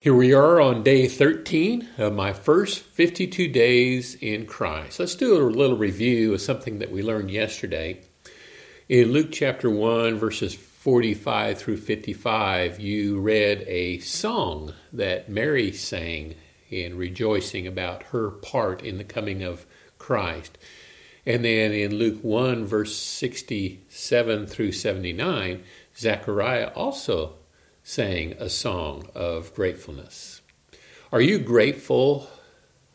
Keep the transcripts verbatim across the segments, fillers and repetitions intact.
Here we are on day thirteen of my first fifty-two days in Christ. Let's do a little review of something that we learned yesterday. In Luke chapter one, verses forty-five through fifty-five, you read a song that Mary sang in rejoicing about her part in the coming of Christ. And then in Luke one, verse sixty-seven through seventy-nine, Zechariah also sang a song of gratefulness. Are you grateful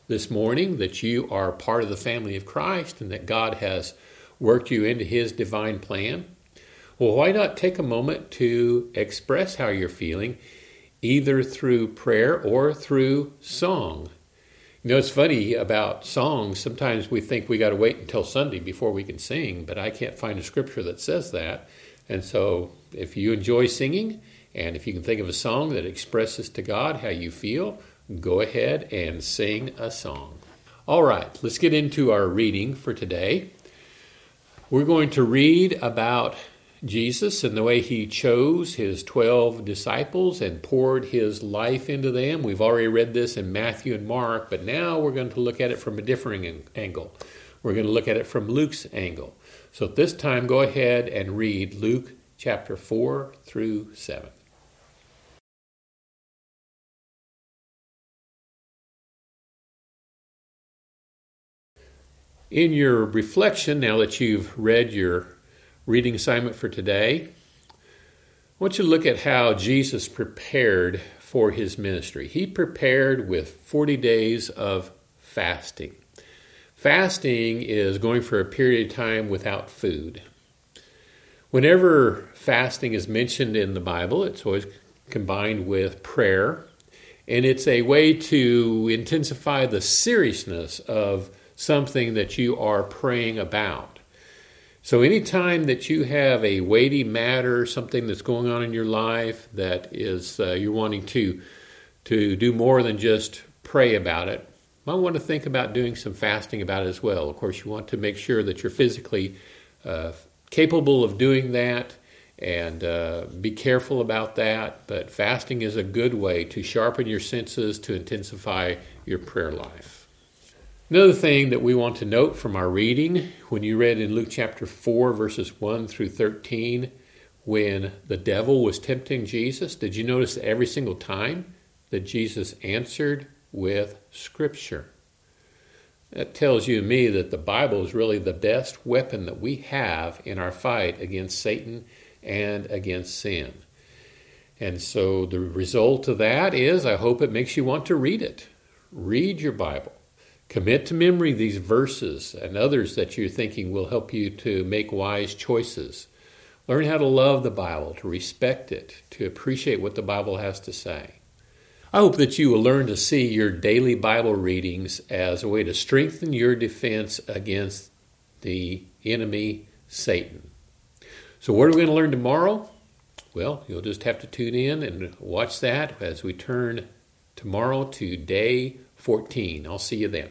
this morning that you are part of the family of Christ and that God has worked you into His divine plan? Well, why not take a moment to express how you're feeling, either through prayer or through song? You know, it's funny about songs. Sometimes we think we got to wait until Sunday before we can sing, but I can't find a scripture that says that. And so if you enjoy singing, and if you can think of a song that expresses to God how you feel, go ahead and sing a song. All right, let's get into our reading for today. We're going to read about Jesus and the way He chose His twelve disciples and poured His life into them. We've already read this in Matthew and Mark, but now we're going to look at it from a different angle. We're going to look at it from Luke's angle. So at this time, go ahead and read Luke chapter four through seven. In your reflection, now that you've read your reading assignment for today, I want you to look at how Jesus prepared for His ministry. He prepared with forty days of fasting. Fasting is going for a period of time without food. Whenever fasting is mentioned in the Bible, it's always combined with prayer, and it's a way to intensify the seriousness of something that you are praying about. So anytime that you have a weighty matter, something that's going on in your life that is uh, you're wanting to, to do more than just pray about it, you might want to think about doing some fasting about it as well. Of course, you want to make sure that you're physically uh, capable of doing that and uh, be careful about that. But fasting is a good way to sharpen your senses, to intensify your prayer life. Another thing that we want to note from our reading, when you read in Luke chapter four, verses one through thirteen, when the devil was tempting Jesus, did you notice that every single time that Jesus answered with Scripture? That tells you and me that the Bible is really the best weapon that we have in our fight against Satan and against sin. And so the result of that is, I hope it makes you want to read it. Read your Bible. Commit to memory these verses and others that you're thinking will help you to make wise choices. Learn how to love the Bible, to respect it, to appreciate what the Bible has to say. I hope that you will learn to see your daily Bible readings as a way to strengthen your defense against the enemy, Satan. So what are we going to learn tomorrow? Well, you'll just have to tune in and watch that as we turn tomorrow to day fourteen. I'll see you then.